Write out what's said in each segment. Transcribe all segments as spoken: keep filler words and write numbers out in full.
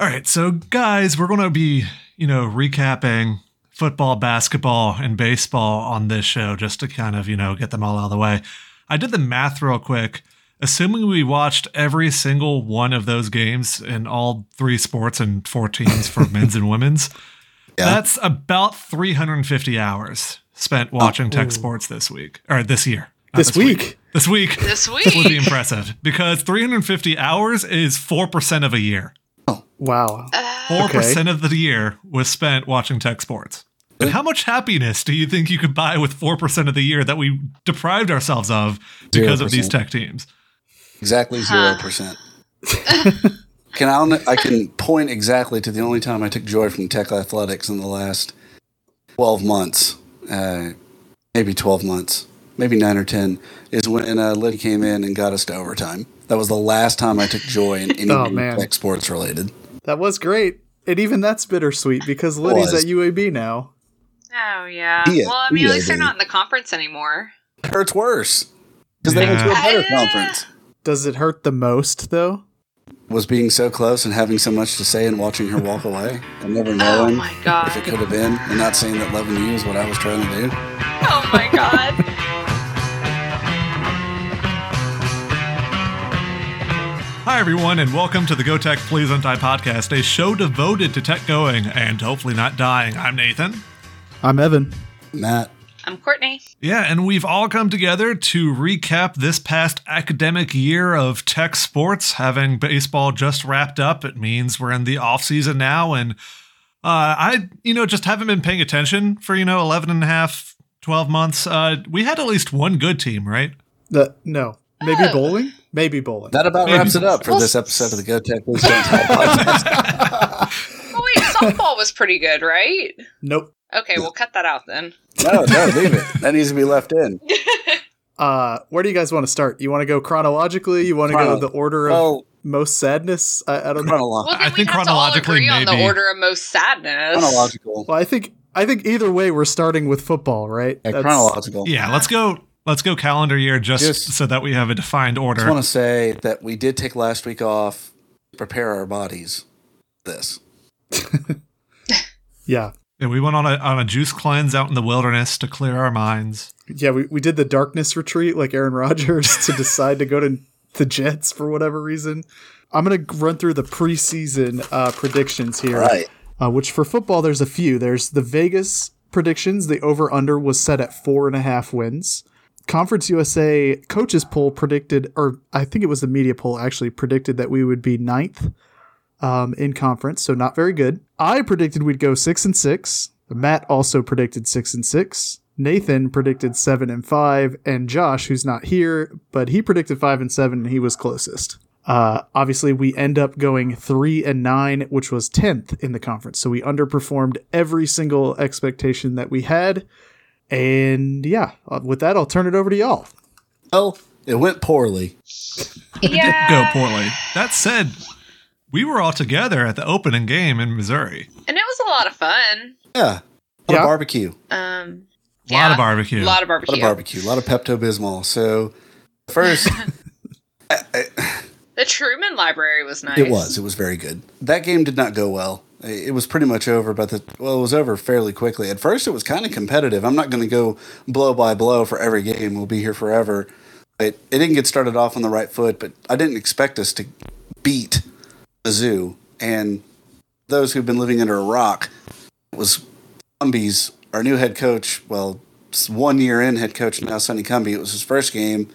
All right, so guys, we're going to be, you know, recapping football, basketball, and baseball on this show just to kind of, you know, get them all out of the way. I did the math real quick. Assuming we watched every single one of those games in all three sports and four teams for men's and women's, yeah. That's about three hundred fifty hours spent watching oh, tech sports this week or this year. This, this week. week. This week. This week. This would be impressive because three hundred fifty hours is four percent of a year. Oh, wow. four percent okay. of the year was spent watching tech sports. And how much happiness do you think you could buy with four percent of the year that we deprived ourselves of because zero percent. Of these tech teams? Exactly zero percent. Huh. Can I, I can point exactly to the only time I took joy from tech athletics in the last twelve months, uh, maybe twelve months, maybe nine or ten, is when uh, Lyddy came in and got us to overtime. That was the last time I took joy in any oh, tech sports related. That was great. And even that's bittersweet because Lyddy's at U A B now. Oh, yeah. yeah. Well, I mean, at least they're not in the conference anymore. It hurts worse. Because yeah. they went to a better I, conference. Does it hurt the most, though? Was being so close and having so much to say and watching her walk away and never knowing oh my God. If it could have been and not saying that loving you is what I was trying to do. Oh, my God. Hi, everyone, and welcome to the Go Tech Please Untie podcast, a show devoted to tech going and hopefully not dying. I'm Nathan. I'm Evan. Matt. I'm Courtney. Yeah, and we've all come together to recap this past academic year of tech sports. Having baseball just wrapped up, it means we're in the off season now. And uh, I, you know, just haven't been paying attention for, you know, eleven and a half, twelve months. Uh, we had at least one good team, right? Uh, no. Maybe oh. bowling? Maybe bowling. That about Maybe. wraps it up for well, this episode of the Go Tech Please Untie podcast. Oh, wait, softball was pretty good, right? Nope. Okay, we'll cut that out then. No, no, leave it. That needs to be left in. Uh, where do you guys want to start? You want to go chronologically? You want to Chrono- go the order of well, most sadness? I, I don't know. Chronolog- well, I think chronologically, maybe. On the order of most sadness. Chronological. Well, I think I think either way, we're starting with football, right? Yeah, That's, chronological. Yeah, let's go. Let's go calendar year just, just so that we have a defined order. I just want to say that we did take last week off to prepare our bodies. This. Yeah. Yeah, we went on a on a juice cleanse out in the wilderness to clear our minds. Yeah, we, we did the darkness retreat like Aaron Rodgers to decide to go to the Jets for whatever reason. I'm going to run through the preseason uh, predictions here, right. uh, which for football, there's a few. There's the Vegas predictions. The over-under was set at four and a half wins. Conference U S A coaches poll predicted, or I think it was the media poll actually predicted that we would be ninth. Um, in conference, so not very good. I predicted we'd go six and six. Matt also predicted six and six. Nathan predicted seven and five, and Josh, who's not here, but he predicted five and seven, and he was closest. Uh, obviously, we end up going three and nine, which was tenth in the conference. So we underperformed every single expectation that we had. And yeah, with that, I'll turn it over to y'all. Oh, it went poorly. It yeah. did go poorly. That said, we were all together at the opening game in Missouri. And it was a lot of fun. Yeah. A lot yeah. of barbecue. Um, a yeah. lot of barbecue. A lot of barbecue. A lot of barbecue. A lot of Pepto-Bismol. So, first... I, I, the Truman Library was nice. It was. It was very good. That game did not go well. It was pretty much over, but the well, it was over fairly quickly. At first, it was kind of competitive. I'm not going to go blow by blow for every game. We'll be here forever. It, it didn't get started off on the right foot, but I didn't expect us to beat... the zoo, and those who've been living under a rock, it was Cumbie's, our new head coach, well, one year in head coach now, Sonny Cumbie. It was his first game,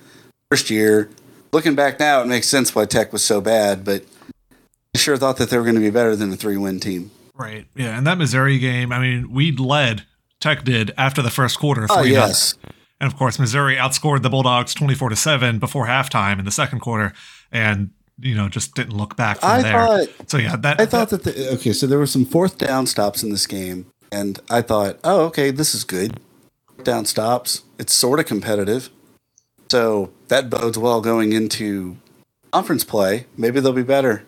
first year. Looking back now, it makes sense why Tech was so bad, but I sure thought that they were going to be better than a three-win team. Right, yeah, and that Missouri game, I mean, we led, Tech did, after the first quarter. Oh, yes. Up. And, of course, Missouri outscored the Bulldogs twenty-four to seven before halftime in the second quarter, and you know, just didn't look back from I there. Thought, so, yeah, that I thought that, that the, okay, so there were some fourth down stops in this game, and I thought, oh, okay, this is good. Down stops. It's sort of competitive. So that bodes well going into conference play. Maybe they'll be better.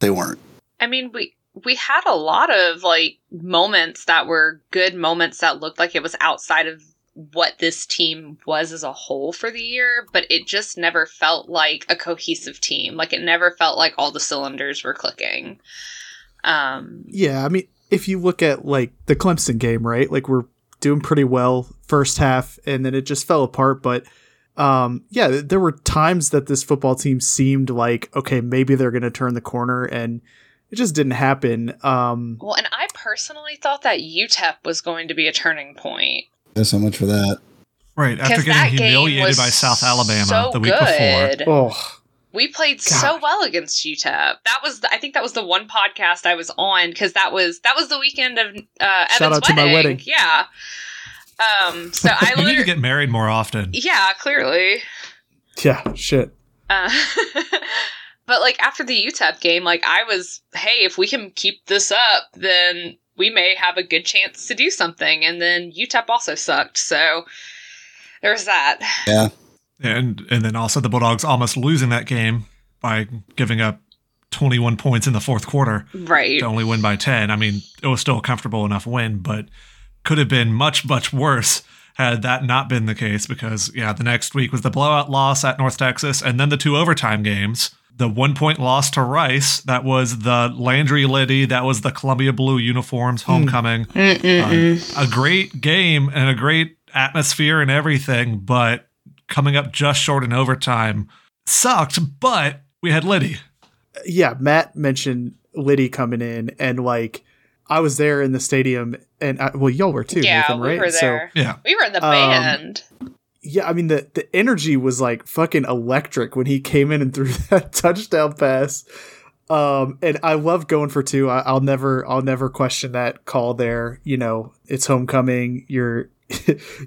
They weren't. I mean, we we had a lot of, like, moments that were good moments that looked like it was outside of what this team was as a whole for the year, but it just never felt like a cohesive team. Like it never felt like all the cylinders were clicking. Um, yeah, I mean, if you look at like the Clemson game, right? Like we're doing pretty well first half, and then it just fell apart. But um, yeah, there were times that this football team seemed like, okay, maybe they're going to turn the corner, and it just didn't happen. Um, well, and I personally thought that U T E P was going to be a turning point. There's so much for that. Right, after getting humiliated by South Alabama so the week good. before. Oh. We played God. so well against U T E P. That was, the, I think, that was the one podcast I was on because that was that was the weekend of uh, Evan's Shout out wedding. to my wedding. Yeah. Um. So I you need to get married more often. Yeah, clearly. Yeah. Shit. Uh, but like after the U T E P game, like I was, hey, if we can keep this up, then we may have a good chance to do something. And then U T E P also sucked, so there's that. Yeah. And and then also the Bulldogs almost losing that game by giving up twenty-one points in the fourth quarter, right? To only win by ten. I mean, it was still a comfortable enough win, but could have been much, much worse had that not been the case. Because yeah, the next week was the blowout loss at North Texas, and then the two overtime games, the one-point loss to Rice. That was the Landry Liddy. That was the Columbia Blue uniforms homecoming. Mm. Uh, a great game and a great atmosphere and everything, but coming up just short in overtime sucked, but we had Lyddy. Yeah, Matt mentioned Lyddy coming in, and like I was there in the stadium, and I, well, y'all were too. Yeah, Nathan, right? we were there. So, yeah, we were in the band. Um, yeah, I mean the the energy was like fucking electric when he came in and threw that touchdown pass. Um, and I love going for two. I, I'll never, I'll never question that call. There, you know, it's homecoming. You're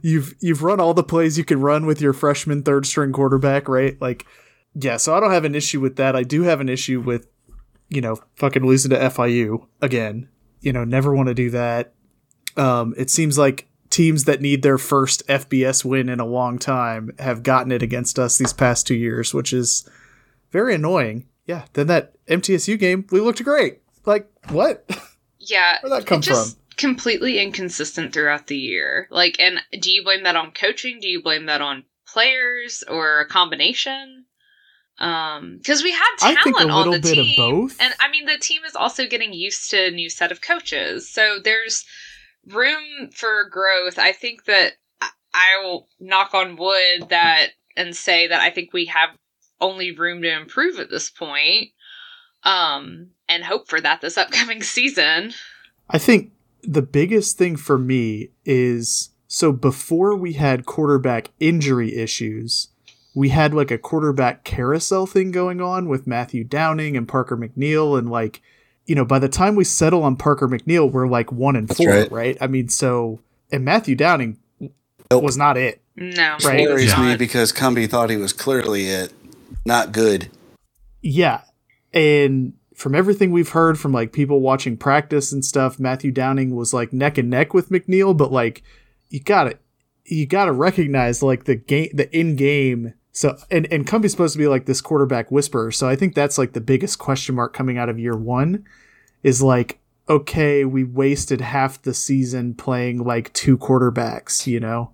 you've you've run all the plays you can run with your freshman third string quarterback, right? Like, yeah, so I don't have an issue with that. I do have an issue with, you know, fucking losing to F I U again. You know, never want to do that. Um, it seems like teams that need their first F B S win in a long time have gotten it against us these past two years, which is very annoying. Yeah, then that M T S U game, we looked great. Like, what? Yeah. Where'd that come just- from? Completely inconsistent throughout the year. Like, and do you blame that on coaching? Do you blame that on players, or a combination? Um, because we had talent I think a little on the bit team, of both. And I mean, the team is also getting used to a new set of coaches, so there's room for growth. I think that I will knock on wood that and say that I think we have only room to improve at this point, um, and hope for that this upcoming season. I think. The biggest thing for me is, so before we had quarterback injury issues, we had like a quarterback carousel thing going on with Matthew Downing and Parker McNeil. And like, you know, by the time we settle on Parker McNeil, we're like one and That's four, right. right? I mean, so, and Matthew Downing nope. was not it. No. Right? It worries me because Cumbie thought he was clearly it. Not good. Yeah. And from everything we've heard from like people watching practice and stuff, Matthew Downing was like neck and neck with McNeil, but like you gotta, you gotta recognize like the game, the in game. So, and, and Cumbie's supposed to be like this quarterback whisperer. So I think that's like the biggest question mark coming out of year one is like, okay, we wasted half the season playing like two quarterbacks, you know?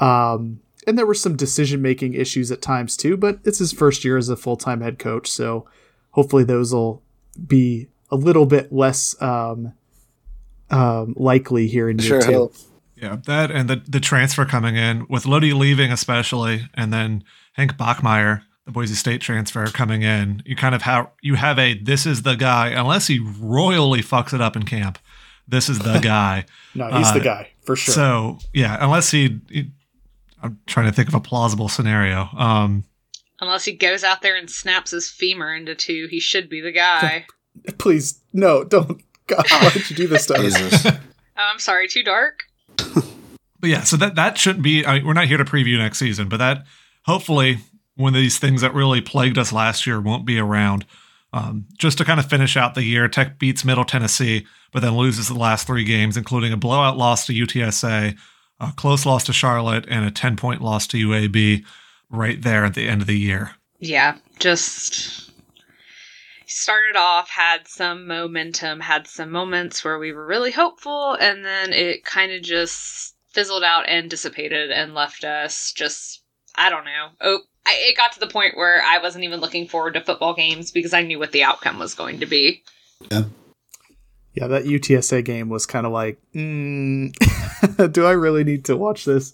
Um, and there were some decision-making issues at times too, but it's his first year as a full-time head coach. So hopefully those will be a little bit less um, um, likely here in year sure, two. Yeah, that and the, the transfer coming in, with Lyddy leaving especially, and then Hank Bachmeier, the Boise State transfer, coming in, you kind of have, you have a, this is the guy, unless he royally fucks it up in camp, this is the guy. No, he's uh, the guy, for sure. So, yeah, unless he, he, I'm trying to think of a plausible scenario. Um Unless he goes out there and snaps his femur into two, he should be the guy. Please, no, don't. God, why did you do this to us? Oh, I'm sorry, too dark? But yeah, so that, that shouldn't be, I mean, we're not here to preview next season, but that, hopefully, one of these things that really plagued us last year won't be around. Um, just to kind of finish out the year, Tech beats Middle Tennessee, but then loses the last three games, including a blowout loss to U T S A, a close loss to Charlotte, and a ten-point loss to U A B. Right there at the end of the year. Yeah, just started off, had some momentum, had some moments where we were really hopeful, and then it kind of just fizzled out and dissipated and left us just, I don't know. Oh, I, it got to the point where I wasn't even looking forward to football games because I knew what the outcome was going to be. Yeah. yeah, that U T S A game was kind of like, mm, do I really need to watch this?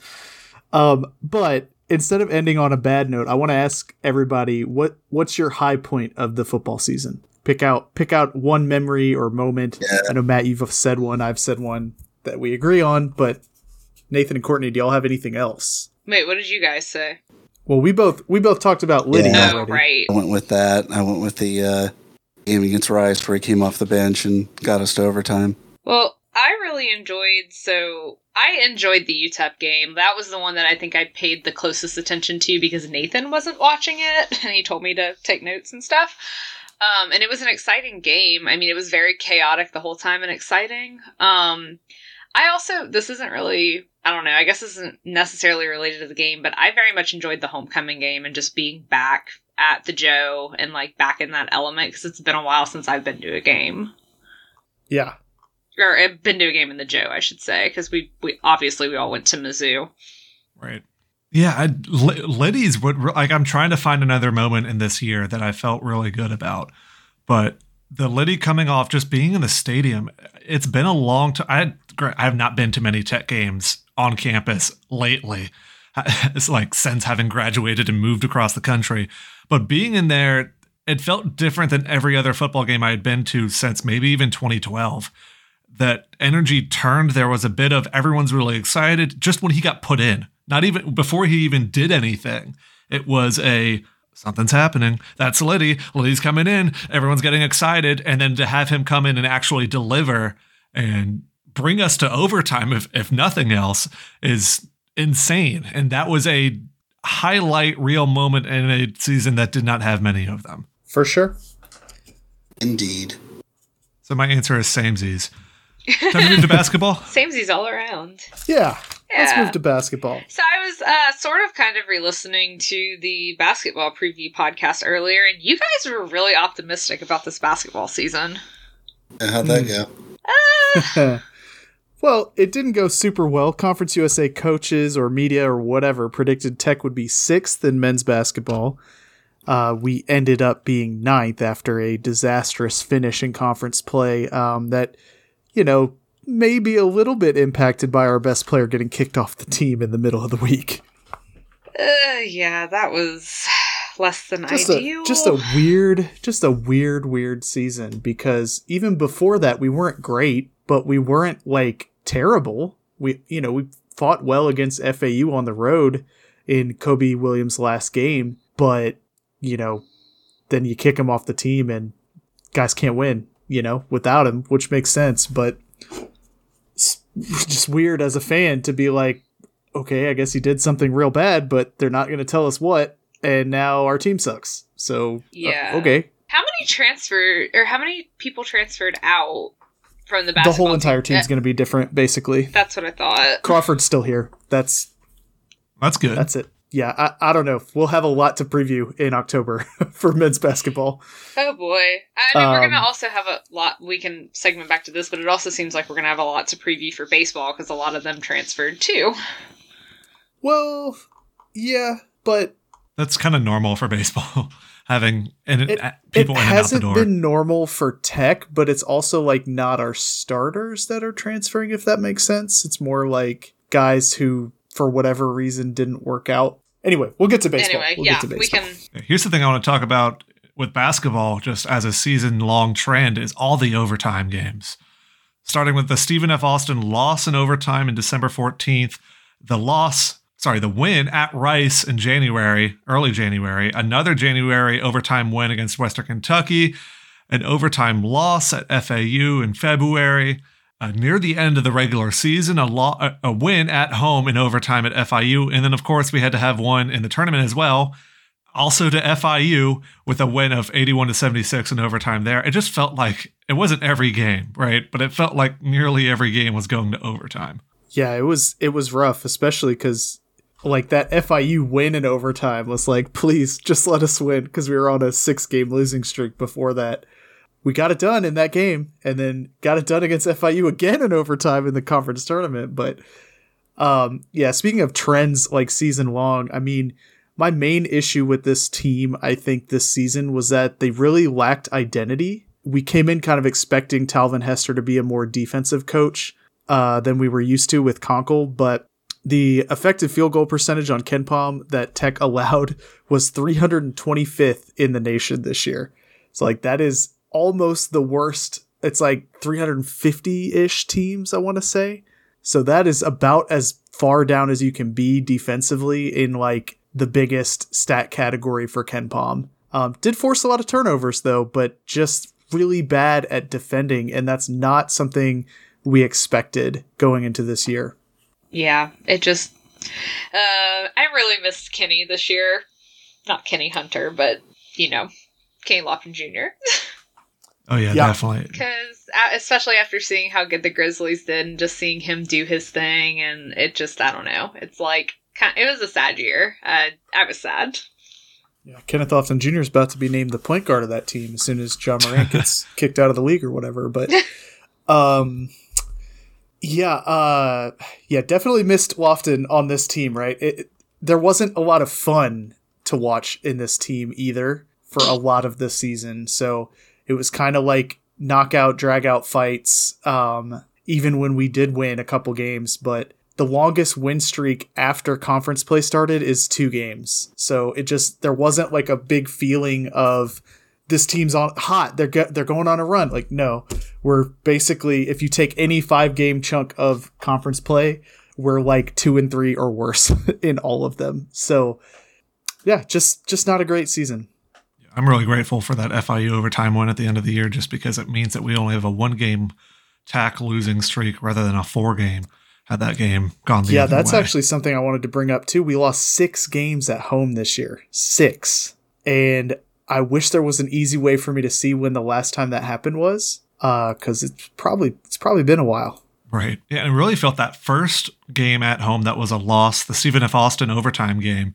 Um, but instead of ending on a bad note, I want to ask everybody, what what's your high point of the football season? Pick out pick out one memory or moment. Yeah. I know, Matt, you've said one. I've said one that we agree on. But Nathan and Courtney, do y'all have anything else? Wait, what did you guys say? Well, we both we both talked about Lyddy. Yeah. Oh, right. I went with that. I went with the uh, game against Rice where he came off the bench and got us to overtime. Well, I really enjoyed, so I enjoyed the U T E P game. That was the one that I think I paid the closest attention to because Nathan wasn't watching it, and he told me to take notes and stuff. Um, and it was an exciting game. I mean, it was very chaotic the whole time and exciting. Um, I also, this isn't really, I don't know, I guess this isn't necessarily related to the game, but I very much enjoyed the homecoming game and just being back at the Joe and like back in that element because it's been a while since I've been to a game. Yeah. Or I've been to a game in the Joe, I should say, because we, we obviously we all went to Mizzou. Right. Yeah, I, L- Liddy's what like I'm trying to find another moment in this year that I felt really good about, but the Lyddy coming off just being in the stadium, it's been a long time. I I have not been to many Tech games on campus lately. It's like since having graduated and moved across the country, but being in there, it felt different than every other football game I had been to since maybe even twenty twelve. That energy turned. There was a bit of everyone's really excited just when he got put in. Not even before he even did anything. It was a something's happening. That's Lyddy. Liddy's coming in. Everyone's getting excited. And then to have him come in and actually deliver and bring us to overtime, if, if nothing else, is insane. And that was a highlight reel moment in a season that did not have many of them. For sure. Indeed. So my answer is samesies. Time to move to basketball? Samesies all around. Yeah. Yeah. Let's move to basketball. So I was uh, sort of kind of re-listening to the basketball preview podcast earlier, and you guys were really optimistic about this basketball season. And how'd that mm. go? Uh, well, it didn't go super well. Conference U S A coaches or media or whatever predicted Tech would be sixth in men's basketball. Uh, we ended up being ninth after a disastrous finish in conference play um, that, you know, maybe a little bit impacted by our best player getting kicked off the team in the middle of the week. Uh, yeah, that was less than just ideal. A, just a weird, just a weird, weird season because even before that, we weren't great, but we weren't like terrible. We, you know, we fought well against F A U on the road in Kobe Williams' last game, but you know, then you kick him off the team and guys can't win, you know, without him, which makes sense, but just weird as a fan to be like, okay, I guess he did something real bad, but they're not going to tell us what, and now our team sucks. So yeah, uh, okay. How many transferred, or how many people transferred out from the basketball? The whole entire team? team's going to be different, basically. That's what I thought. Crawford's still here. That's that's good. That's it. Yeah, I, I don't know. We'll have a lot to preview in October for men's basketball. Oh, boy. I mean, um, we're going to also have a lot. We can segment back to this, but it also seems like we're going to have a lot to preview for baseball because a lot of them transferred, too. Well, yeah, but that's kind of normal for baseball, having in, it, people it in and out the door. It hasn't been normal for Tech, but it's also, like, not our starters that are transferring, if that makes sense. It's more like guys who, for whatever reason, didn't work out. Anyway, we'll get to baseball. Anyway, we'll yeah, get to baseball. We can. Here's the thing I want to talk about with basketball, just as a season-long trend, is all the overtime games. Starting with the Stephen F. Austin loss in overtime in December fourteenth, the loss, sorry, the win at Rice in January, early January, another January overtime win against Western Kentucky, an overtime loss at F A U in February. Uh, near the end of the regular season, a, lo- a win at home in overtime at F I U. And then, of course, we had to have one in the tournament as well, also to F I U with a win of eighty-one to seventy-six in overtime there. It just felt like it wasn't every game, right? But it felt like nearly every game was going to overtime. Yeah, it was it was rough, especially because like that F I U win in overtime was like, please just let us win, because we were on a six game losing streak before that. We got it done in that game, and then got it done against F I U again in overtime in the conference tournament. But um, yeah, speaking of trends like season long, I mean, my main issue with this team, I think this season was that they really lacked identity. we came in kind of expecting Talvin Hester to be a more defensive coach uh, than we were used to with Conkle, but the effective field goal percentage on Ken Pom that Tech allowed was three hundred twenty-fifth in the nation this year. So like that is almost the worst. It's like three hundred fifty-ish teams, I want to say. So that is about as far down as you can be defensively in like the biggest stat category for Ken Pom. Um, did force a lot of turnovers though, but just really bad at defending. And that's not something we expected going into this year. Yeah, it just, uh, I really missed Kenny this year. Not Kenny Hunter, but, you know, Kenny Lofton Junior Oh, yeah, yeah. Definitely. Because, especially after seeing how good the Grizzlies did and just seeing him do his thing, and it just, I don't know. It's like, it was a sad year. Uh, I was sad. Yeah, Kenneth Lofton Junior is about to be named the point guard of that team as soon as John Morant gets kicked out of the league or whatever, but... um. Yeah, uh, yeah, definitely missed Lofton on this team, right? It, it, there wasn't a lot of fun to watch in this team either for a lot of the season. So it was kind of like knockout, drag out fights, um, even when we did win a couple games. But the longest win streak after conference play started is two games. So it just, there wasn't like a big feeling of, this team's on hot. They're go- they're going on a run. Like, no, we're basically, if you take any five game chunk of conference play, we're like two and three or worse in all of them. So yeah, just, just not a great season. I'm really grateful for that F I U overtime one at the end of the year, just because it means that we only have a one game tack losing streak rather than a four game. Had that game gone the yeah, other way. Yeah, that's actually something I wanted to bring up too. We lost six games at home this year, six. And I wish there was an easy way for me to see when the last time that happened was, uh, because it's probably it's probably been a while. Right. Yeah, and I really felt that first game at home that was a loss, the Stephen F. Austin overtime game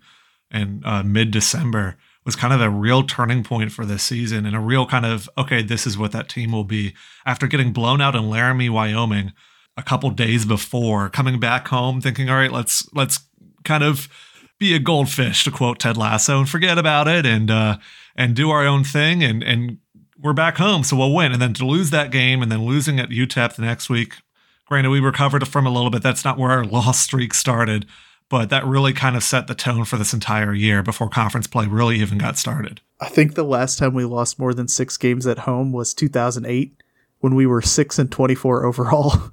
in uh, mid-December, was kind of a real turning point for this season and a real kind of, okay, this is what that team will be. After getting blown out in Laramie, Wyoming, a couple days before, coming back home thinking, all right, let's let's kind of be a goldfish, to quote Ted Lasso, and forget about it and uh, and do our own thing, and and we're back home, so we'll win. And then to lose that game and then losing at U T E P the next week, granted, we recovered from a little bit. That's not where our loss streak started, but that really kind of set the tone for this entire year before conference play really even got started. I think the last time we lost more than six games at home was two thousand eight when we were six and twenty-four overall.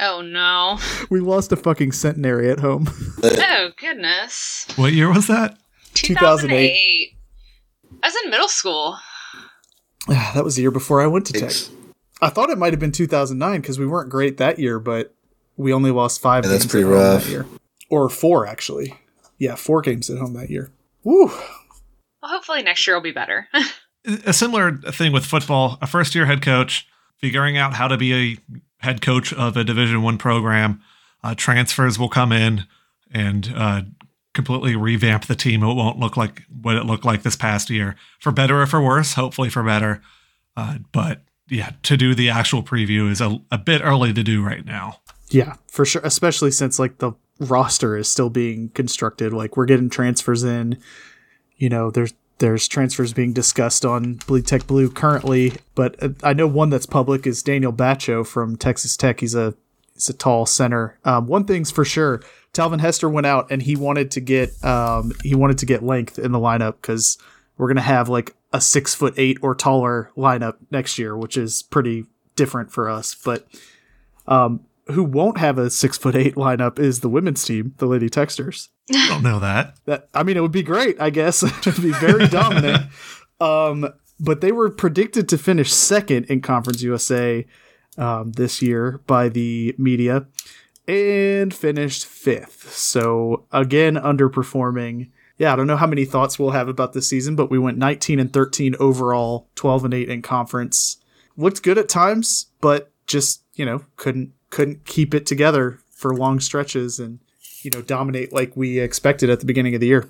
Oh, no. We lost a fucking centenary at home. Oh, goodness. What year was that? two thousand eight. I was in middle school. That was the year before I went to Tech. I thought it might have been two thousand nine because we weren't great that year, but we only lost five yeah, games that's pretty at home rough. That year. Or four, actually. Yeah, four games at home that year. Woo. Well, hopefully next year will be better. A similar thing with football. A first-year head coach figuring out how to be a head coach of a Division One program, uh, transfers will come in and uh, completely revamp the team. It won't look like what it looked like this past year, for better or for worse, hopefully for better. Uh, but yeah, to do the actual preview is a, a bit early to do right now. Yeah, for sure. Especially since like the roster is still being constructed. Like we're getting transfers in, you know, there's, There's transfers being discussed on Bleed Tech Blue currently, but I know one that's public is Daniel Bacho from Texas Tech. He's a he's a tall center. Um, one thing's for sure: Talvin Hester went out and he wanted to get um, he wanted to get length in the lineup because we're gonna have like a six foot eight or taller lineup next year, which is pretty different for us. But um, who won't have a six foot eight lineup is the women's team, the Lady Texters. I don't know that. that. I mean, it would be great, I guess. It would be very dominant. Um, but they were predicted to finish second in Conference U S A um, this year by the media and finished fifth. So, again, underperforming. Yeah, I don't know how many thoughts we'll have about this season, but we went nineteen and thirteen overall, twelve and eight in conference. Looked good at times, but just, you know, couldn't couldn't keep it together for long stretches and you know, dominate like we expected at the beginning of the year.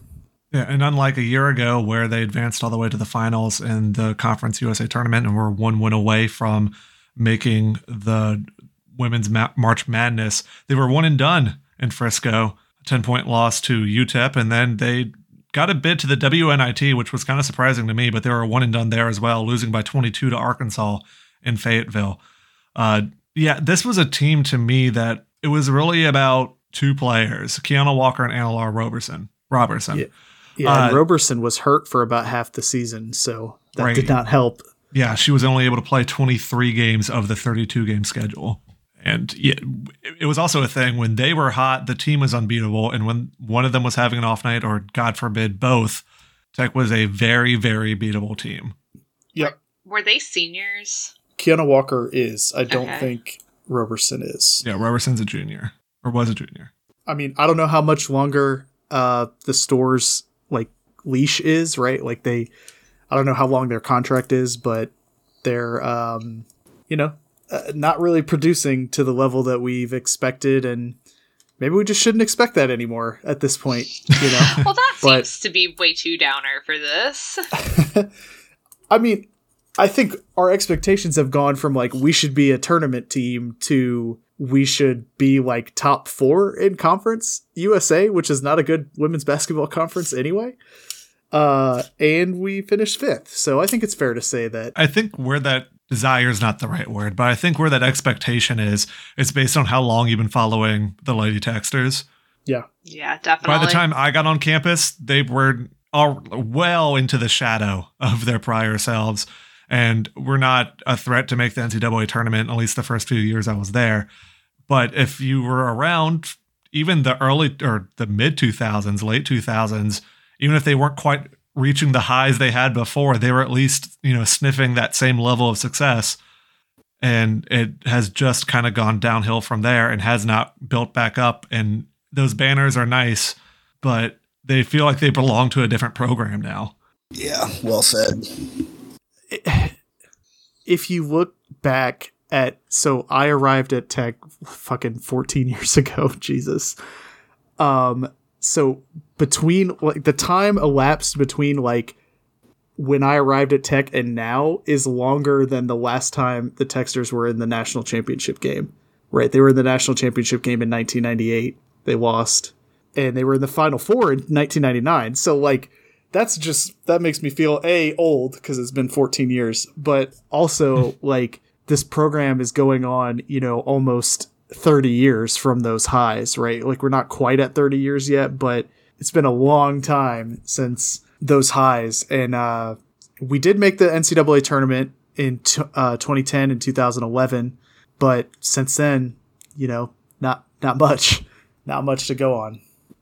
Yeah, and unlike a year ago where they advanced all the way to the finals in the Conference U S A tournament and were one win away from making the Women's Ma- March Madness, they were one and done in Frisco, a ten-point loss to U T E P, and then they got a bid to the W N I T, which was kind of surprising to me, but they were one and done there as well, losing by twenty-two to Arkansas in Fayetteville. Uh, yeah, this was a team to me that it was really about two players, Kiana Walker and Anna Larr Roberson. Roberson. Yeah, yeah uh, Roberson was hurt for about half the season, so that right. did not help. Yeah, she was only able to play twenty-three games of the thirty-two game schedule. And yeah, it was also a thing when they were hot, the team was unbeatable. And when one of them was having an off night, or God forbid, both, Tech was a very, very beatable team. Yep. Were they seniors? Kiana Walker is. I don't okay. think Roberson is. Yeah, Roberson's a junior, or was a junior. I mean, I don't know how much longer uh, the store's like leash is, right? Like they, I don't know how long their contract is, but they're, um, you know. Uh, not really producing to the level that we've expected, and maybe we just shouldn't expect that anymore at this point, you know? Well, that but, seems to be way too downer for this. I mean, I think our expectations have gone from, like, we should be a tournament team to we should be, like, top four in conference U S A, which is not a good women's basketball conference anyway. Uh, and we finished fifth. So I think it's fair to say that. I think where that desire is not the right word, but I think where that expectation is, it's based on how long you've been following the Lady Texters. Yeah. Yeah, definitely. By the time I got on campus, they were all well into the shadow of their prior selves, and were not a threat to make the N C double A tournament, at least the first few years I was there. But if you were around even the early or the mid two thousands, late two thousands, even if they weren't quite reaching the highs they had before, they were at least, you know, sniffing that same level of success. And it has just kind of gone downhill from there and has not built back up. And those banners are nice, but they feel like they belong to a different program now. Yeah, well said. If you look back at, so I arrived at Tech fucking fourteen years ago, Jesus. Um, so between like the time elapsed between like when I arrived at Tech and now is longer than the last time the Texters were in the national championship game, right? They were in the national championship game in nineteen ninety-eight. They lost, and they were in the Final Four in nineteen ninety-nine. So like, that's just, that makes me feel a old, 'cause it's been fourteen years, but also like this program is going on, you know, almost thirty years from those highs, right? Like we're not quite at thirty years yet, but it's been a long time since those highs. And uh, we did make the N C double A tournament in t- uh, twenty ten and two thousand eleven. But since then, you know, not not much, not much to go on.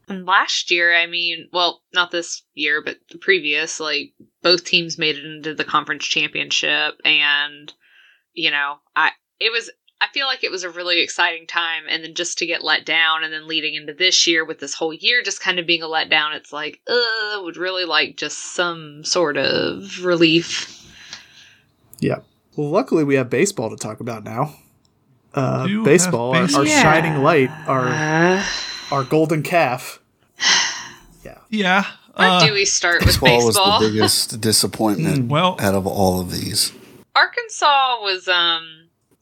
And last year, I mean, well, not this year, but the previous, like both teams made it into the conference championship. And, you know, I it was I feel like it was a really exciting time, and then just to get let down, and then leading into this year with this whole year just kind of being a letdown, it's like, uh, would really like just some sort of relief. Yeah. Well, luckily we have baseball to talk about now. Uh, baseball, base- our, our yeah. shining light, our uh, our golden calf. Yeah. Yeah. Uh, or do we start uh, with baseball? Baseball was the biggest disappointment well, out of all of these. Arkansas was... um.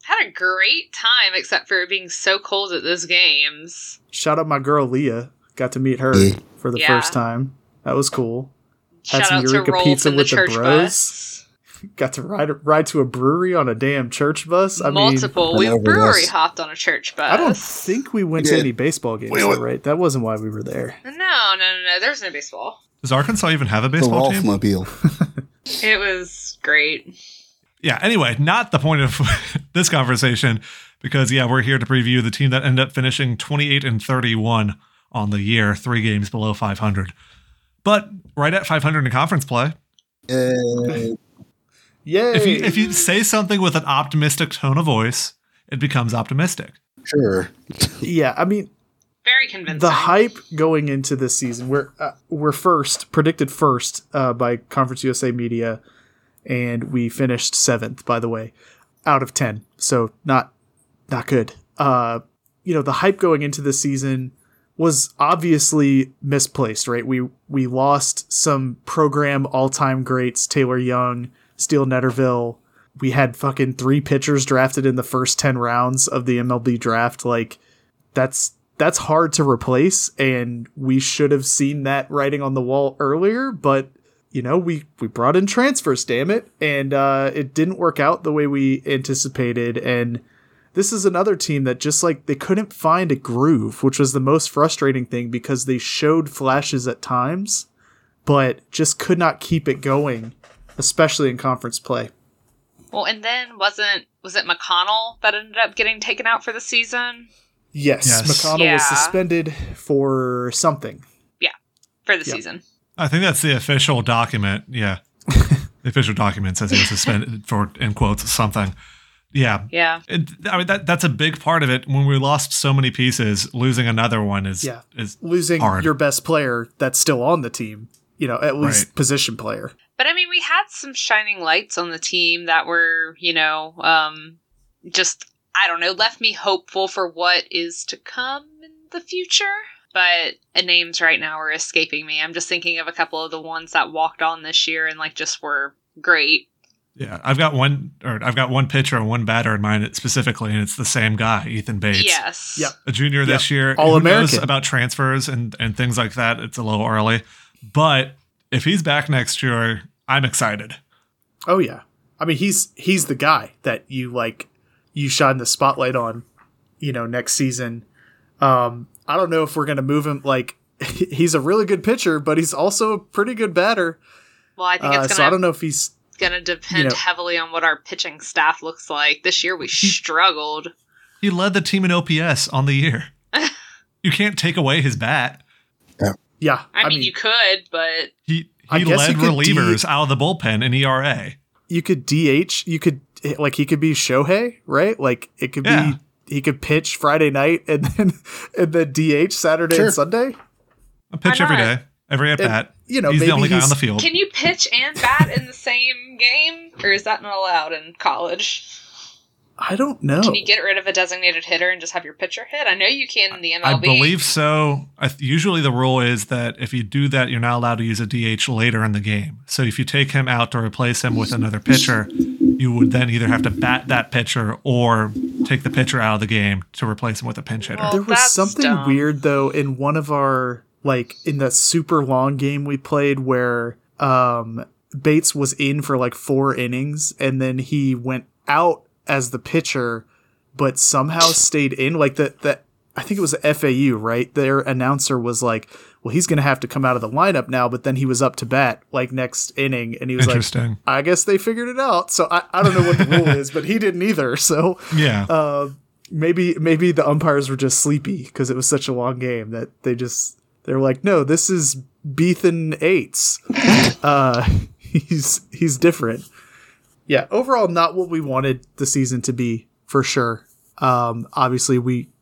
Had a great time, except for it being so cold at those games. Shout out my girl Leah. Got to meet her for the yeah. first time. That was cool. Had Shout some out Eureka to Rolf pizza in the with church the bros. Bus. Got to ride ride to a brewery on a damn church bus. I Multiple. Mean, we brewery hopped on a church bus. I don't think we went yeah. to any baseball games, though, right? That wasn't why we were there. No, no, no, no. There's no baseball. Does Arkansas even have a baseball the team? Mobile. It was great. Yeah, anyway, not the point of this conversation, because, yeah, we're here to preview the team that ended up finishing twenty-eight and thirty-one on the year, three games below five hundred. But right at five hundred in conference play. Uh, yay! If you, if you say something with an optimistic tone of voice, it becomes optimistic. Sure. Yeah, I mean... Very convincing. The hype going into this season, we're, uh, we're first, predicted first uh, by Conference U S A Media, and we finished seventh, by the way, out of ten. So not not good. Uh, you know, the hype going into this season was obviously misplaced, right? We we lost some program all-time greats, Taylor Young, Steele Netterville. We had fucking three pitchers drafted in the first ten rounds of the M L B draft. Like, that's that's hard to replace, and we should have seen that writing on the wall earlier, but you know, we, we brought in transfers, damn it. And uh, it didn't work out the way we anticipated. And this is another team that just like they couldn't find a groove, which was the most frustrating thing because they showed flashes at times, but just could not keep it going, especially in conference play. Well, and then wasn't, was it McConnell that ended up getting taken out for the season? Yes. yes. McConnell yeah. was suspended for something. Yeah. For the yep. season. I think that's the official document. Yeah. The official document says he was suspended for, in quotes, something. Yeah. Yeah. It, I mean, that that's a big part of it. When we lost so many pieces, losing another one is, yeah. is losing hard. Your best player that's still on the team, you know, at least right. position player. But I mean, we had some shining lights on the team that were, you know, um, just, I don't know, left me hopeful for what is to come in the future. But names right now are escaping me. I'm just thinking of a couple of the ones that walked on this year and like just were great. Yeah, I've got one, or I've got one pitcher and one batter in mind specifically, and it's the same guy, Ethan Bates. Yes, yep. a junior yep. this year. All American. Knows about transfers and and things like that. It's a little early, but if he's back next year, I'm excited. Oh yeah, I mean he's he's the guy that you like you shine the spotlight on, you know, next season. Um, I don't know if we're going to move him. Like, he's a really good pitcher, but he's also a pretty good batter. Well, I think it's uh, gonna, so I don't know if he's going to depend you know, heavily on what our pitching staff looks like. This year we struggled. He led the team in O P S on the year. You can't take away his bat. Yeah. yeah I, I mean, mean, you could, but he he led relievers D- out of the bullpen in E R A. You could D H. You could like he could be Shohei, right? Like it could yeah. be. He could pitch Friday night and then and then D H Saturday sure. and Sunday. I pitch every day, every at bat. You know, he's the only he's, guy on the field. Can you pitch and bat in the same game, or is that not allowed in college? I don't know. Can you get rid of a designated hitter and just have your pitcher hit? I know you can in the M L B. I believe so. I th- usually the rule is that if you do that, you're not allowed to use a D H later in the game. So if you take him out to replace him with another pitcher, you would then either have to bat that pitcher or take the pitcher out of the game to replace him with a pinch hitter. Well, there was something dumb. weird, though, in one of our, like, in that super long game we played where um, Bates was in for, like, four innings, and then he went out as the pitcher, but somehow stayed in. Like, the, the, I think it was the F A U, right? Their announcer was like, well, he's going to have to come out of the lineup now, but then he was up to bat, like, next inning, and he was like, I guess they figured it out. So I, I don't know what the rule is, but he didn't either. So yeah, uh, maybe maybe the umpires were just sleepy because it was such a long game that they just – they were like, no, this is Beethan Eights. uh, he's, he's different. Yeah, overall, not what we wanted the season to be, for sure. Um, obviously, we –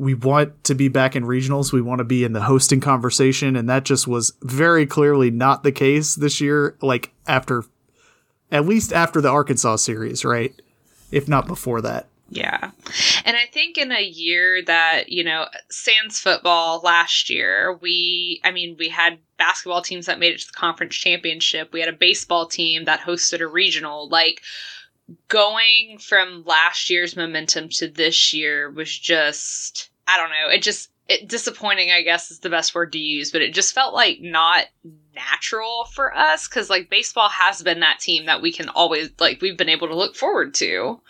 We want to be back in regionals. We want to be in the hosting conversation. And that just was very clearly not the case this year. Like after, at least after the Arkansas series, right? If not before that. Yeah. And I think in a year that, you know, sans football last year, we, I mean, we had basketball teams that made it to the conference championship. We had a baseball team that hosted a regional, like going from last year's momentum to this year was just, I don't know. It just it, disappointing, I guess, is the best word to use. But it just felt like not natural for us because, like, baseball has been that team that we can always, like, we've been able to look forward to.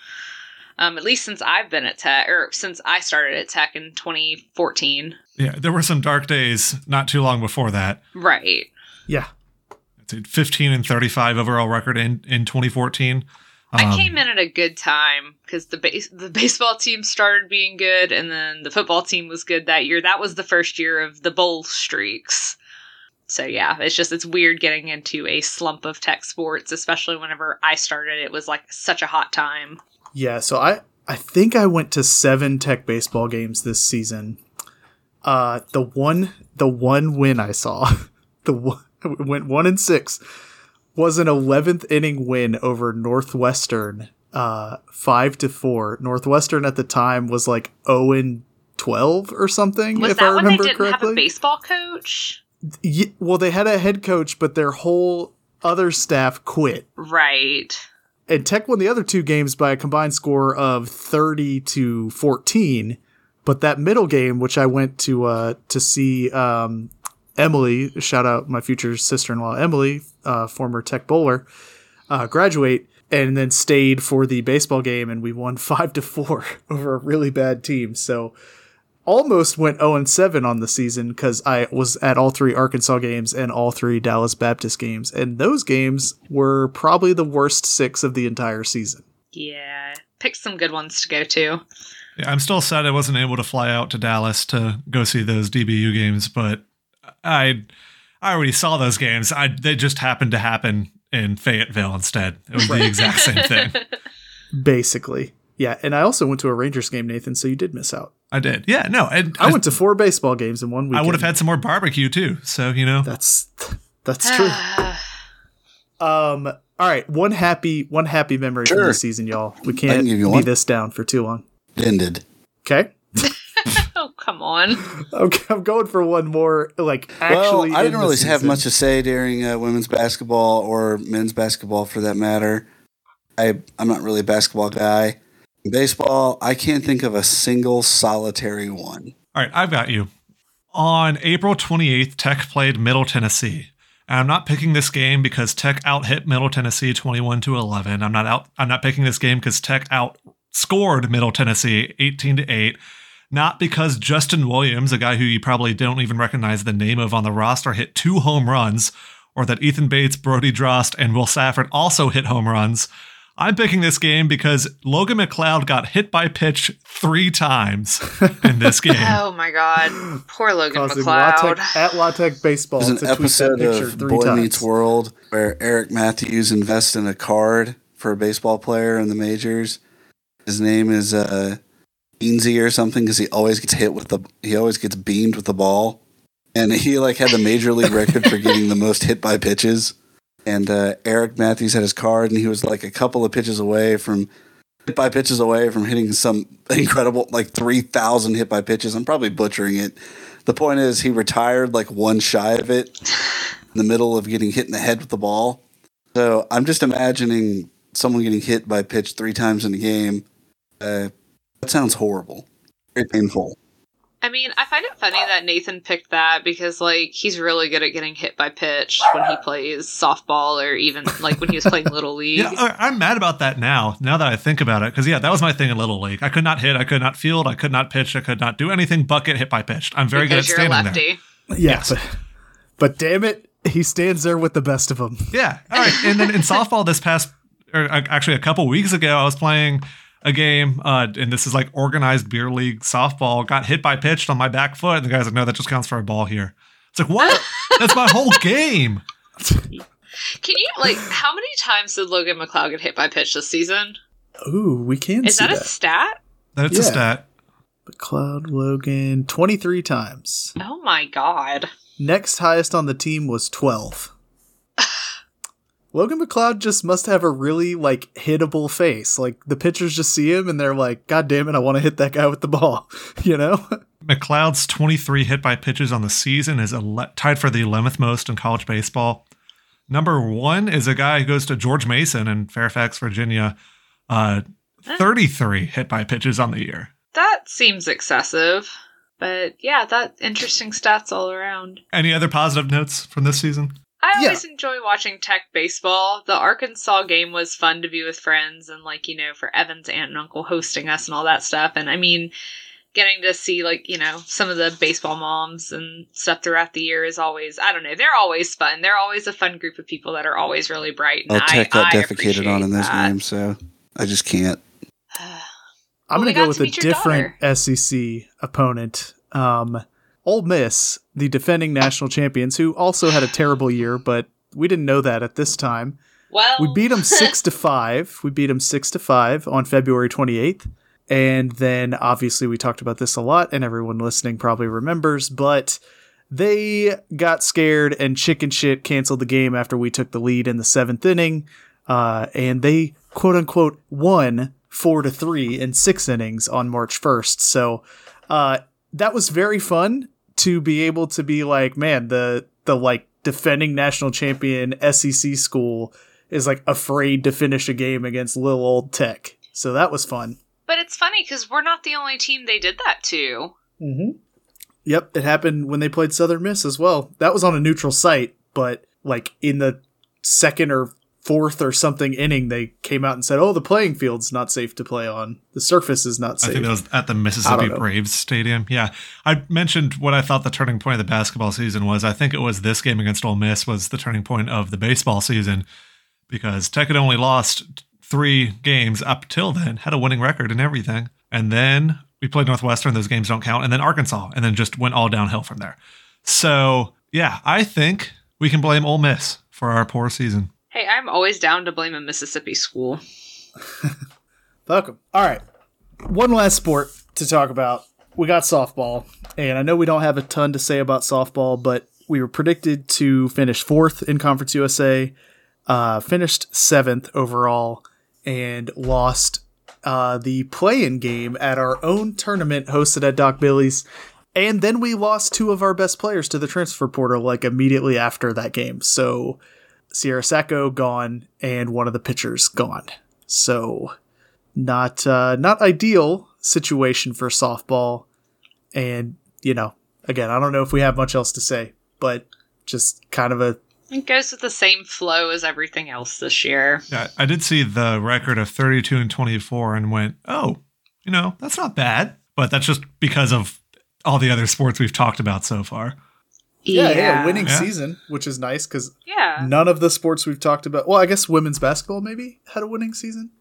Um, at least since I've been at Tech, or since I started at Tech in twenty fourteen. Yeah, there were some dark days not too long before that. Right. Yeah. fifteen and thirty-five overall record in, in twenty fourteen. I came in at a good time because the base, the baseball team started being good, and then the football team was good that year. That was the first year of the bowl streaks. So, yeah, it's just it's weird getting into a slump of Tech sports, especially whenever I started. It was like such a hot time. Yeah, so I, I think I went to seven Tech baseball games this season. Uh, the one the one win I saw, the one, went one and six. Was an eleventh inning win over Northwestern, uh, five to four. Northwestern at the time was like zero and twelve or something. Was if that I when remember they didn't correctly. have a baseball coach? Yeah, well, they had a head coach, but their whole other staff quit. Right. And Tech won the other two games by a combined score of thirty to fourteen. But that middle game, which I went to uh, to see um, Emily, shout out my future sister-in-law Emily, uh, former Tech bowler, uh, graduate, and then stayed for the baseball game, and we won five to four over a really bad team. So almost went oh and seven on the season because I was at all three Arkansas games and all three Dallas Baptist games, and those games were probably the worst six of the entire season. Yeah, pick some good ones to go to. Yeah, I'm still sad I wasn't able to fly out to Dallas to go see those D B U games, but I I already saw those games. I they just happened to happen in Fayetteville instead. It was the exact same thing. Basically. Yeah, and I also went to a Rangers game, Nathan, so you did miss out. I did. Yeah, no. I, I went to four baseball games in one weekend. I would have had some more barbecue too. So, you know. That's that's true. um all right, one happy one happy memory sure. from this season, y'all. We can't can be one. This down for too long. Ended. Okay. Oh, come on. Okay, I'm going for one more. Like, actually, well, I didn't really have much to say during uh, women's basketball or men's basketball for that matter. I I'm not really a basketball guy. Baseball, I can't think of a single solitary one. All right, I've got you. On April twenty-eighth, Tech played Middle Tennessee. And I'm not picking this game because Tech out-hit Middle Tennessee twenty-one to eleven. I'm not out. I'm not picking this game because Tech outscored Middle Tennessee eighteen to eight. Not because Justin Williams, a guy who you probably don't even recognize the name of on the roster, hit two home runs, or that Ethan Bates, Brody Drost, and Will Safford also hit home runs. I'm picking this game because Logan McLeod got hit by pitch three times in this game. Oh, my God. Poor Logan McLeod. La-Tech, at LaTeX Baseball. There's an episode of Boy Meets World where Eric Matthews invests in a card for a baseball player in the majors. His name is uh, Beansy or something because he always gets hit with the he always gets beamed with the ball. And he like had the major league record for getting the most hit by pitches. And uh, Eric Matthews had his card, and he was like a couple of pitches away from hit by pitches away from hitting some incredible, like three thousand hit by pitches. I'm probably butchering it. The point is, he retired like one shy of it in the middle of getting hit in the head with the ball. So I'm just imagining someone getting hit by pitch three times in a game. Uh, that sounds horrible. Very painful. I mean, I find it funny that Nathan picked that because, like, he's really good at getting hit by pitch when he plays softball or even, like, when he was playing Little League. Yeah, I'm mad about that now, now that I think about it. Because, yeah, that was my thing in Little League. I could not hit, I could not field, I could not pitch, I could not do anything but get hit by pitch. I'm very because good at standing there. You're a lefty. Yeah, yes. but, but damn it, he stands there with the best of them. Yeah, all right. And then in softball this past, or actually a couple weeks ago, I was playing a game, uh, and this is like organized beer league softball, got hit by pitch on my back foot, and the guy's like, no, that just counts for a ball here. It's like, what? That's my whole game. Can you, like, how many times did Logan McLeod get hit by pitch this season? Ooh, we can is see that. Is that a stat? That's yeah. a stat. McLeod, Logan, twenty-three times. Oh, my God. Next highest on the team was twelve. Logan McLeod just must have a really, like, hittable face. Like, the pitchers just see him, and they're like, God damn it, I want to hit that guy with the ball, you know? McLeod's twenty-three hit by pitches on the season is ele- tied for the eleventh most in college baseball. Number one is a guy who goes to George Mason in Fairfax, Virginia. Uh, thirty-three hit by pitches on the year. That seems excessive. But, yeah, that interesting stats all around. Any other positive notes from this season? I always yeah. enjoy watching Tech baseball. The Arkansas game was fun to be with friends and, like, you know, for Evan's aunt and uncle hosting us and all that stuff. And, I mean, getting to see, like, you know, some of the baseball moms and stuff throughout the year is always, I don't know, they're always fun. They're always a fun group of people that are always really bright. And oh, Tech got defecated on in this that. game, so I just can't. Uh, I'm well, going to go with a different daughter. S E C opponent. Um Ole Miss, the defending national champions, who also had a terrible year, but we didn't know that at this time. Well, we beat them six to five. We beat them six to five on February twenty-eighth, and then obviously we talked about this a lot, and everyone listening probably remembers. But they got scared and chicken shit canceled the game after we took the lead in the seventh inning, uh, and they quote unquote won four to three in six innings on March first. So, uh. That was very fun to be able to be like, man, the the like defending national champion S E C school is like afraid to finish a game against little old Tech. So that was fun. But it's funny because we're not the only team they did that to. Mm-hmm. Yep, it happened when they played Southern Miss as well. That was on a neutral site, but like in the second or fourth or something inning, they came out and said, oh, the playing field's not safe to play on. The surface is not safe. I think that was at the Mississippi Braves Stadium. Yeah. I mentioned what I thought the turning point of the basketball season was. I think it was this game against Ole Miss was the turning point of the baseball season because Tech had only lost three games up till then, had a winning record and everything. And then we played Northwestern. Those games don't count. And then Arkansas, and then just went all downhill from there. So, yeah, I think we can blame Ole Miss for our poor season. Hey, I'm always down to blame a Mississippi school. Fuck them. All right. One last sport to talk about. We got softball, and I know we don't have a ton to say about softball, but we were predicted to finish fourth in Conference U S A, uh, finished seventh overall, and lost uh, the play-in game at our own tournament hosted at Doc Billy's. And then we lost two of our best players to the transfer portal like immediately after that game. So Sierra Sacco gone and one of the pitchers gone. So not uh, not ideal situation for softball. And, you know, again, I don't know if we have much else to say, but just kind of a... It goes with the same flow as everything else this year. Yeah, I did see the record of thirty-two and twenty-four and went, oh, you know, that's not bad. But that's just because of all the other sports we've talked about so far. Yeah, yeah, yeah, winning yeah. season, which is nice because yeah. none of the sports we've talked about. Well, I guess women's basketball maybe had a winning season.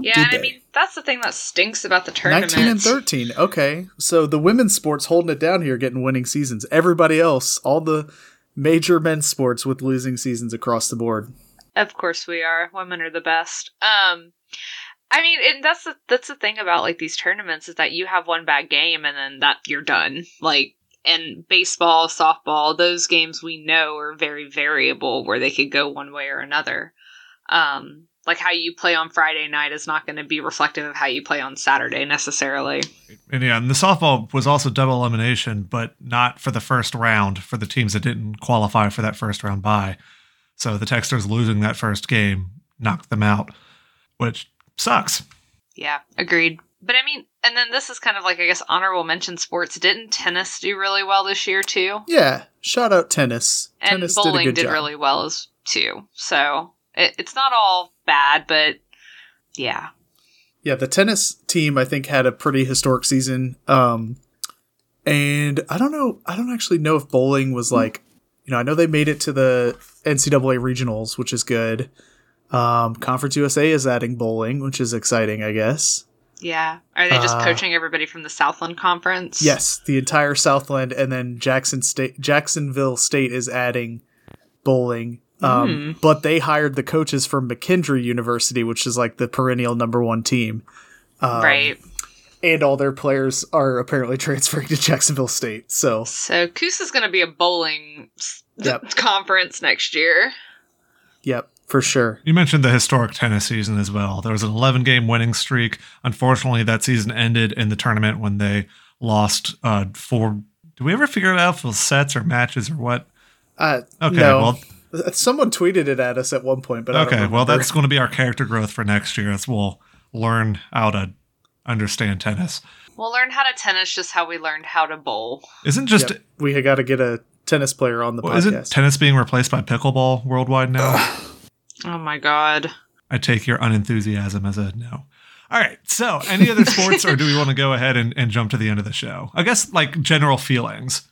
Yeah, I mean, that's the thing that stinks about the tournament. nineteen and thirteen, okay. So the women's sports holding it down here getting winning seasons. Everybody else, all the major men's sports with losing seasons across the board. Of course we are. Women are the best. Um, I mean, and that's the, that's the thing about like these tournaments is that you have one bad game and then that you're done. Like, and baseball, softball, those games we know are very variable where they could go one way or another. Um, like how you play on Friday night is not going to be reflective of how you play on Saturday necessarily. And yeah, and the softball was also double elimination, but not for the first round for the teams that didn't qualify for that first round bye. So the Texters losing that first game knocked them out, which sucks. Yeah, agreed. But I mean, and then this is kind of like, I guess, honorable mention sports. Didn't tennis do really well this year, too? Yeah. Shout out tennis. And tennis bowling did, a good did job. really well, as too. So it, it's not all bad, but yeah. Yeah, the tennis team, I think, had a pretty historic season. Um, and I don't know. I don't actually know if bowling was like, you know, I know they made it to the N C double A regionals, which is good. Um, Conference U S A is adding bowling, which is exciting, I guess. Yeah. Are they just uh, poaching everybody from the Southland Conference? Yes, the entire Southland, and then Jackson State, Jacksonville State is adding bowling. Um, mm. But they hired the coaches from McKendree University, which is like the perennial number one team. Um, right. And all their players are apparently transferring to Jacksonville State. So, so Coos is going to be a bowling yep. conference next year. Yep. For sure. You mentioned the historic tennis season as well. There was an eleven-game winning streak. Unfortunately, that season ended in the tournament when they lost uh, four. Did we ever figure it out if it was sets or matches or what? Uh, okay, no. Well, someone tweeted it at us at one point, but okay. I don't well, that's going to be our character growth for next year as we'll learn how to understand tennis. We'll learn how to tennis just how we learned how to bowl. Isn't just yep. we got to get a tennis player on the well, podcast? Isn't tennis being replaced by pickleball worldwide now? Oh, my God. I take your unenthusiasm as a no. All right. So any other sports or do we want to go ahead and, and jump to the end of the show? I guess like general feelings.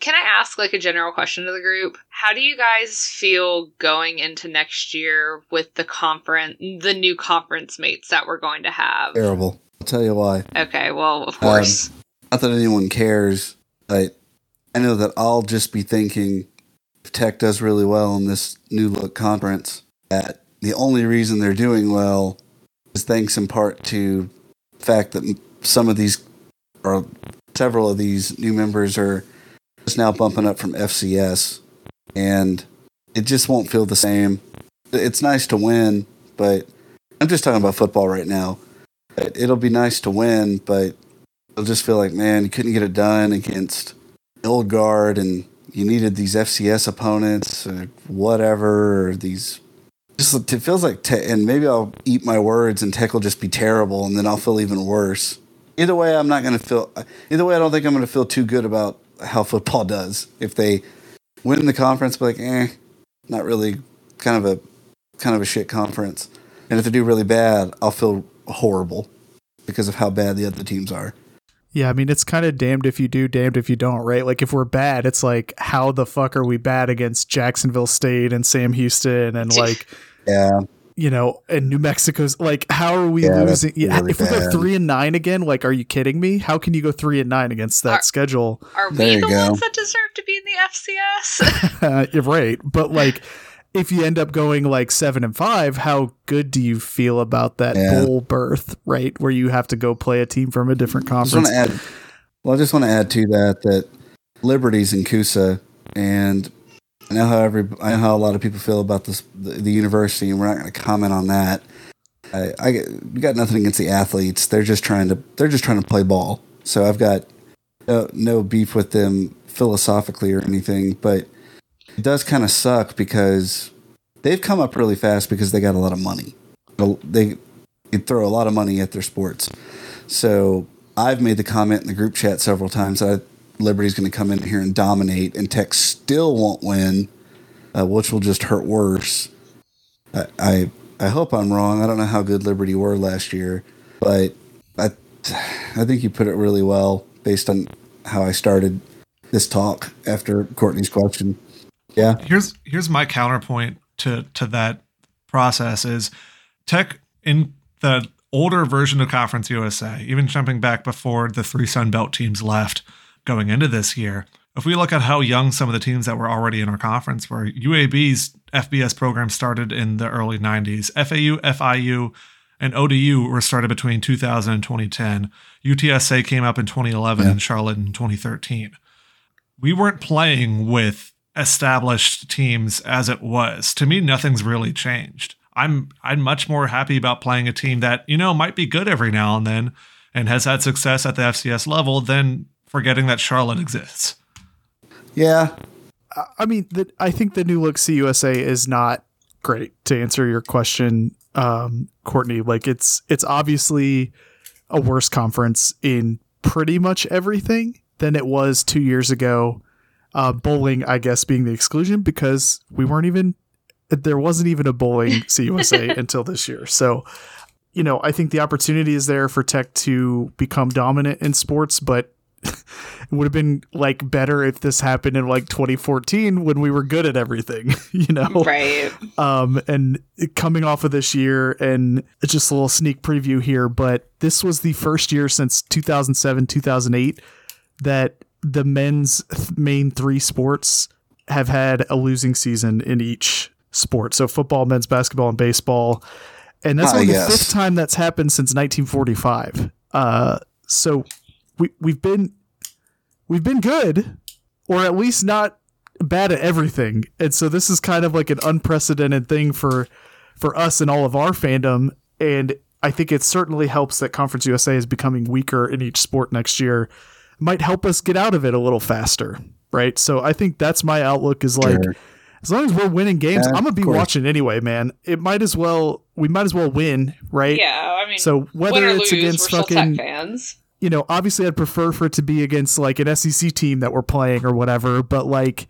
Can I ask like a general question to the group? How do you guys feel going into next year with the conference, the new conference mates that we're going to have? Terrible. I'll tell you why. Okay. Well, of course. Um, not that anyone cares. I, I know that I'll just be thinking if Tech does really well in this new look conference, that the only reason they're doing well is thanks in part to the fact that some of these, or several of these new members are just now bumping up from F C S, and it just won't feel the same. It's nice to win, but I'm just talking about football right now. It'll be nice to win, but it'll just feel like, man, you couldn't get it done against Old Guard, and you needed these F C S opponents, or whatever, or these... just it feels like, te- and maybe I'll eat my words and tech will just be terrible, and then I'll feel even worse. Either way, I'm not going to feel. Either way, I don't think I'm going to feel too good about how football does if they win the conference. But like, eh, not really. Kind of a kind of a shit conference. And if they do really bad, I'll feel horrible because of how bad the other teams are. Yeah, I mean, it's kind of damned if you do, damned if you don't, right? Like, if we're bad, it's like, how the fuck are we bad against Jacksonville State and Sam Houston and, like, yeah, you know, and New Mexico's, like, how are we yeah, losing? Really if bad. We go three and nine again, like, are you kidding me? How can you go three and nine against that are, schedule? Are we there the ones that deserve to be in the F C S? You're right. But, like, if you end up going like seven and five, how good do you feel about that yeah. bowl berth, right? Where you have to go play a team from a different conference. I add, well, I just want to add to that, that Liberty's in C U S A, and I know how every, I know how a lot of people feel about this, the, the university, and we're not going to comment on that. I, I got nothing against the athletes. They're just trying to, they're just trying to play ball. So I've got no, no beef with them philosophically or anything, but it does kind of suck because they've come up really fast because they got a lot of money. They throw a lot of money at their sports. So I've made the comment in the group chat several times that Liberty's going to come in here and dominate, and Tech still won't win, uh, which will just hurt worse. I, I I hope I'm wrong. I don't know how good Liberty were last year, but I I think you put it really well based on how I started this talk after Courtney's question. Yeah. Here's here's my counterpoint to, to that process is Tech in the older version of Conference U S A, even jumping back before the three Sun Belt teams left going into this year. If we look at how young some of the teams that were already in our conference were, U A B's F B S program started in the early nineties. F A U, F I U, and O D U were started between two thousand and twenty ten. U T S A came up in twenty eleven yeah. and Charlotte in twenty thirteen. We weren't playing with established teams as it was. To me, nothing's really changed. I'm I'm much more happy about playing a team that, you know, might be good every now and then and has had success at the F C S level than forgetting that Charlotte exists. Yeah. I mean, the, I think the new look C U S A is not great, to answer your question, um, Courtney. Like, it's it's obviously a worse conference in pretty much everything than it was two years ago. Uh, bowling, I guess, being the exclusion because we weren't even, there wasn't even a bowling C U S A until this year. So, you know, I think the opportunity is there for Tech to become dominant in sports, but it would have been like better if this happened in like twenty fourteen when we were good at everything, you know? Right. Um, and coming off of this year, and just a little sneak preview here, but this was the first year since two thousand seven, two thousand eight that the men's th- main three sports have had a losing season in each sport. So football, men's basketball, and baseball. And that's only the fifth time that's happened since nineteen forty-five. Uh, so we, we've been, we've been good, or at least not bad at everything. And so this is kind of like an unprecedented thing for, for us and all of our fandom. And I think it certainly helps that Conference U S A is becoming weaker in each sport next year. Might help us get out of it a little faster, right? So I think that's my outlook is like, sure. As long as we're winning games, yeah, I'm gonna be watching anyway, man. It might as well we might as well win, right? Yeah, I mean, so whether it's lose, against fucking fans, you know, obviously I'd prefer for it to be against like an S E C team that we're playing or whatever, but like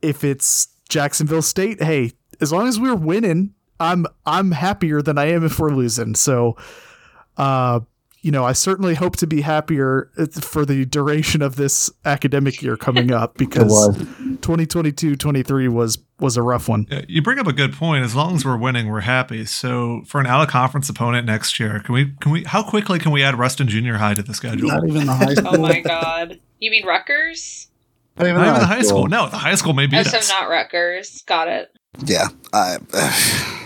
if it's Jacksonville State, hey, as long as we're winning, I'm I'm happier than I am if we're losing. So, uh. You know, I certainly hope to be happier for the duration of this academic year coming up because twenty twenty-two twenty-three was was a rough one. You bring up a good point. As long as we're winning, we're happy. So for an out-of-conference opponent next year, can we can we how quickly can we add Ruston Junior High to the schedule? Not even the high school. Oh my god! You mean Rutgers? Not even, not even the high school. school. No, the high school may be. Oh, so not Rutgers. Got it. Yeah, I. I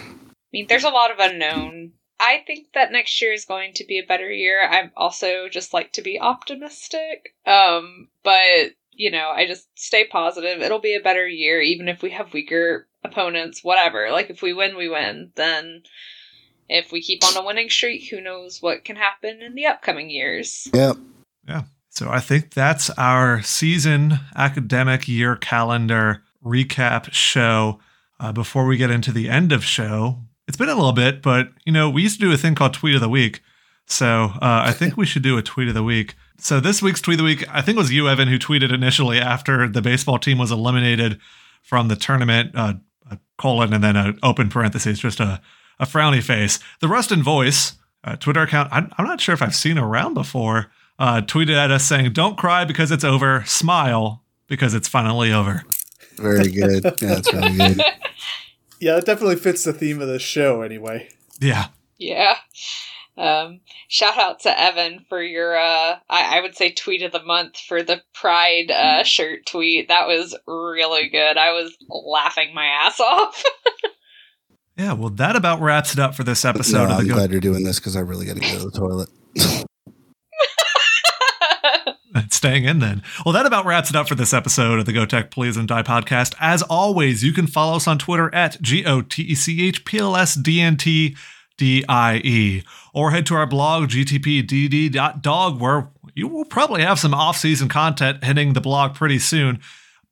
mean, there's a lot of unknown. I think that next year is going to be a better year. I'm also just like to be optimistic. Um, but, you know, I just stay positive. It'll be a better year, even if we have weaker opponents, whatever. Like, if we win, we win. Then if we keep on a winning streak, who knows what can happen in the upcoming years. Yep. Yeah. So I think that's our season academic year calendar recap show. uh, before we get into the end of show, it's been a little bit, but, you know, we used to do a thing called Tweet of the Week. So uh, I think we should do a Tweet of the Week. So this week's Tweet of the Week, I think it was you, Evan, who tweeted initially after the baseball team was eliminated from the tournament, uh, a colon, and then an open parentheses, just a, a frowny face. The Rustin Voice uh, Twitter account, I'm, I'm not sure if I've seen around before, uh, tweeted at us saying, "Don't cry because it's over. Smile because it's finally over." Very good. Yeah, that's really good. Yeah, it definitely fits the theme of the show anyway. Yeah. Yeah. Um, shout out to Evan for your, uh, I, I would say tweet of the month for the Pride uh, shirt tweet. That was really good. I was laughing my ass off. Yeah, well, that about wraps it up for this episode. No, of the I'm Go- glad you're doing this because I really got to go to the toilet. It's staying in then. Well, that about wraps it up for this episode of the Go Tech Please and Die podcast. As always, you can follow us on Twitter at G O T E C H P L S D N T D I E, or head to our blog, g t p d d dot dog, where you will probably have some off-season content hitting the blog pretty soon.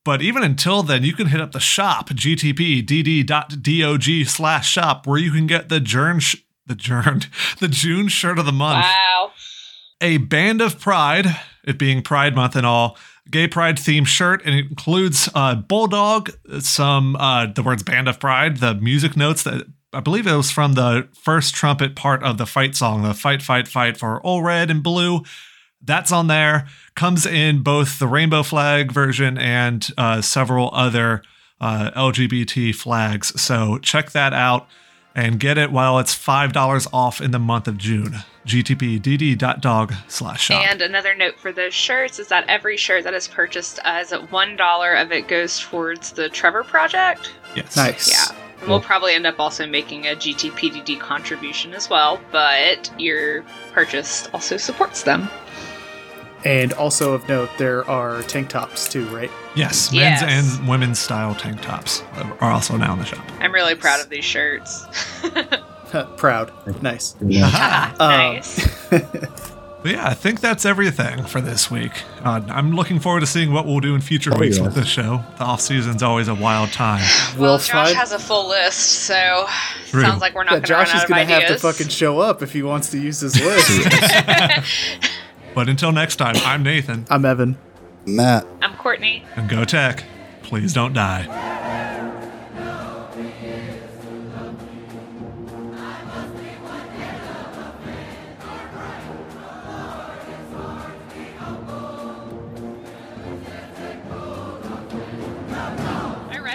But even until then, you can hit up the shop, g t p d d dot dog slash shop, where you can get the Jern, sh- the Jern, the June shirt of the month. Wow. A Band of Pride, it being Pride Month and all, gay pride themed shirt, and it includes uh, Bulldog, some uh, the words Band of Pride, the music notes that I believe it was from the first trumpet part of the fight song, the fight, fight, fight for Ole Red and Blue. That's on there. Comes in both the rainbow flag version and uh, several other uh, L G B T flags. So check that out and get it while it's five dollars off in the month of June. g t p d d dot dog slash shop. And another note for those shirts is that every shirt that is purchased as one dollar of it goes towards the Trevor Project. Yes. Nice. Yeah. And we'll probably end up also making a G T P D D contribution as well, but your purchase also supports them. And also of note, there are tank tops too, right? Yes, yes. Men's and women's style tank tops are also now in the shop. I'm really proud of these shirts. Proud. Nice. Yeah. Nice. Um, but yeah, I think that's everything for this week. Uh, I'm looking forward to seeing what we'll do in future oh, weeks yeah. with this show. The off season's always a wild time. Well, well Josh find- has a full list, so True. sounds like we're not yeah, going to run out of ideas. Josh is going to have to fucking show up if he wants to use his list. But until next time, I'm Nathan. I'm Evan. Matt. I'm Courtney. And Go Tech, please don't die.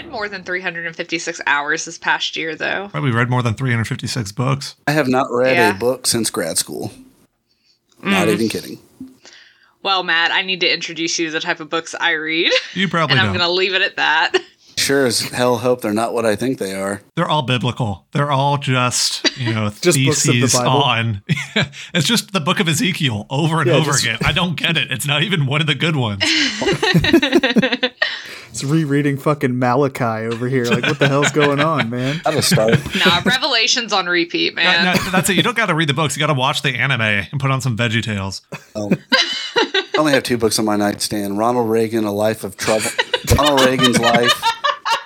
More than three hundred fifty-six hours this past year, though. Probably read more than three hundred fifty-six books. I have not read yeah. a book since grad school. Mm. Not even kidding. Well, Matt, I need to introduce you to the type of books I read. You probably and I'm going to leave it at that. Sure as hell hope they're not what I think they are. They're all biblical. They're all just, you know, just theses books of the Bible. On. It's just the book of Ezekiel over and yeah, over just... again. I don't get it. It's not even one of the good ones. It's rereading fucking Malachi over here. Like, what the hell's going on, man? That'll start. Nah, Revelation's on repeat, man. No, no, that's it. You don't got to read the books. You got to watch the anime and put on some VeggieTales. Um, I only have two books on my nightstand: Ronald Reagan, A Life of Trouble, Ronald Reagan's Life,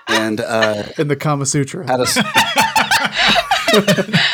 and uh, and the Kama Sutra. How to.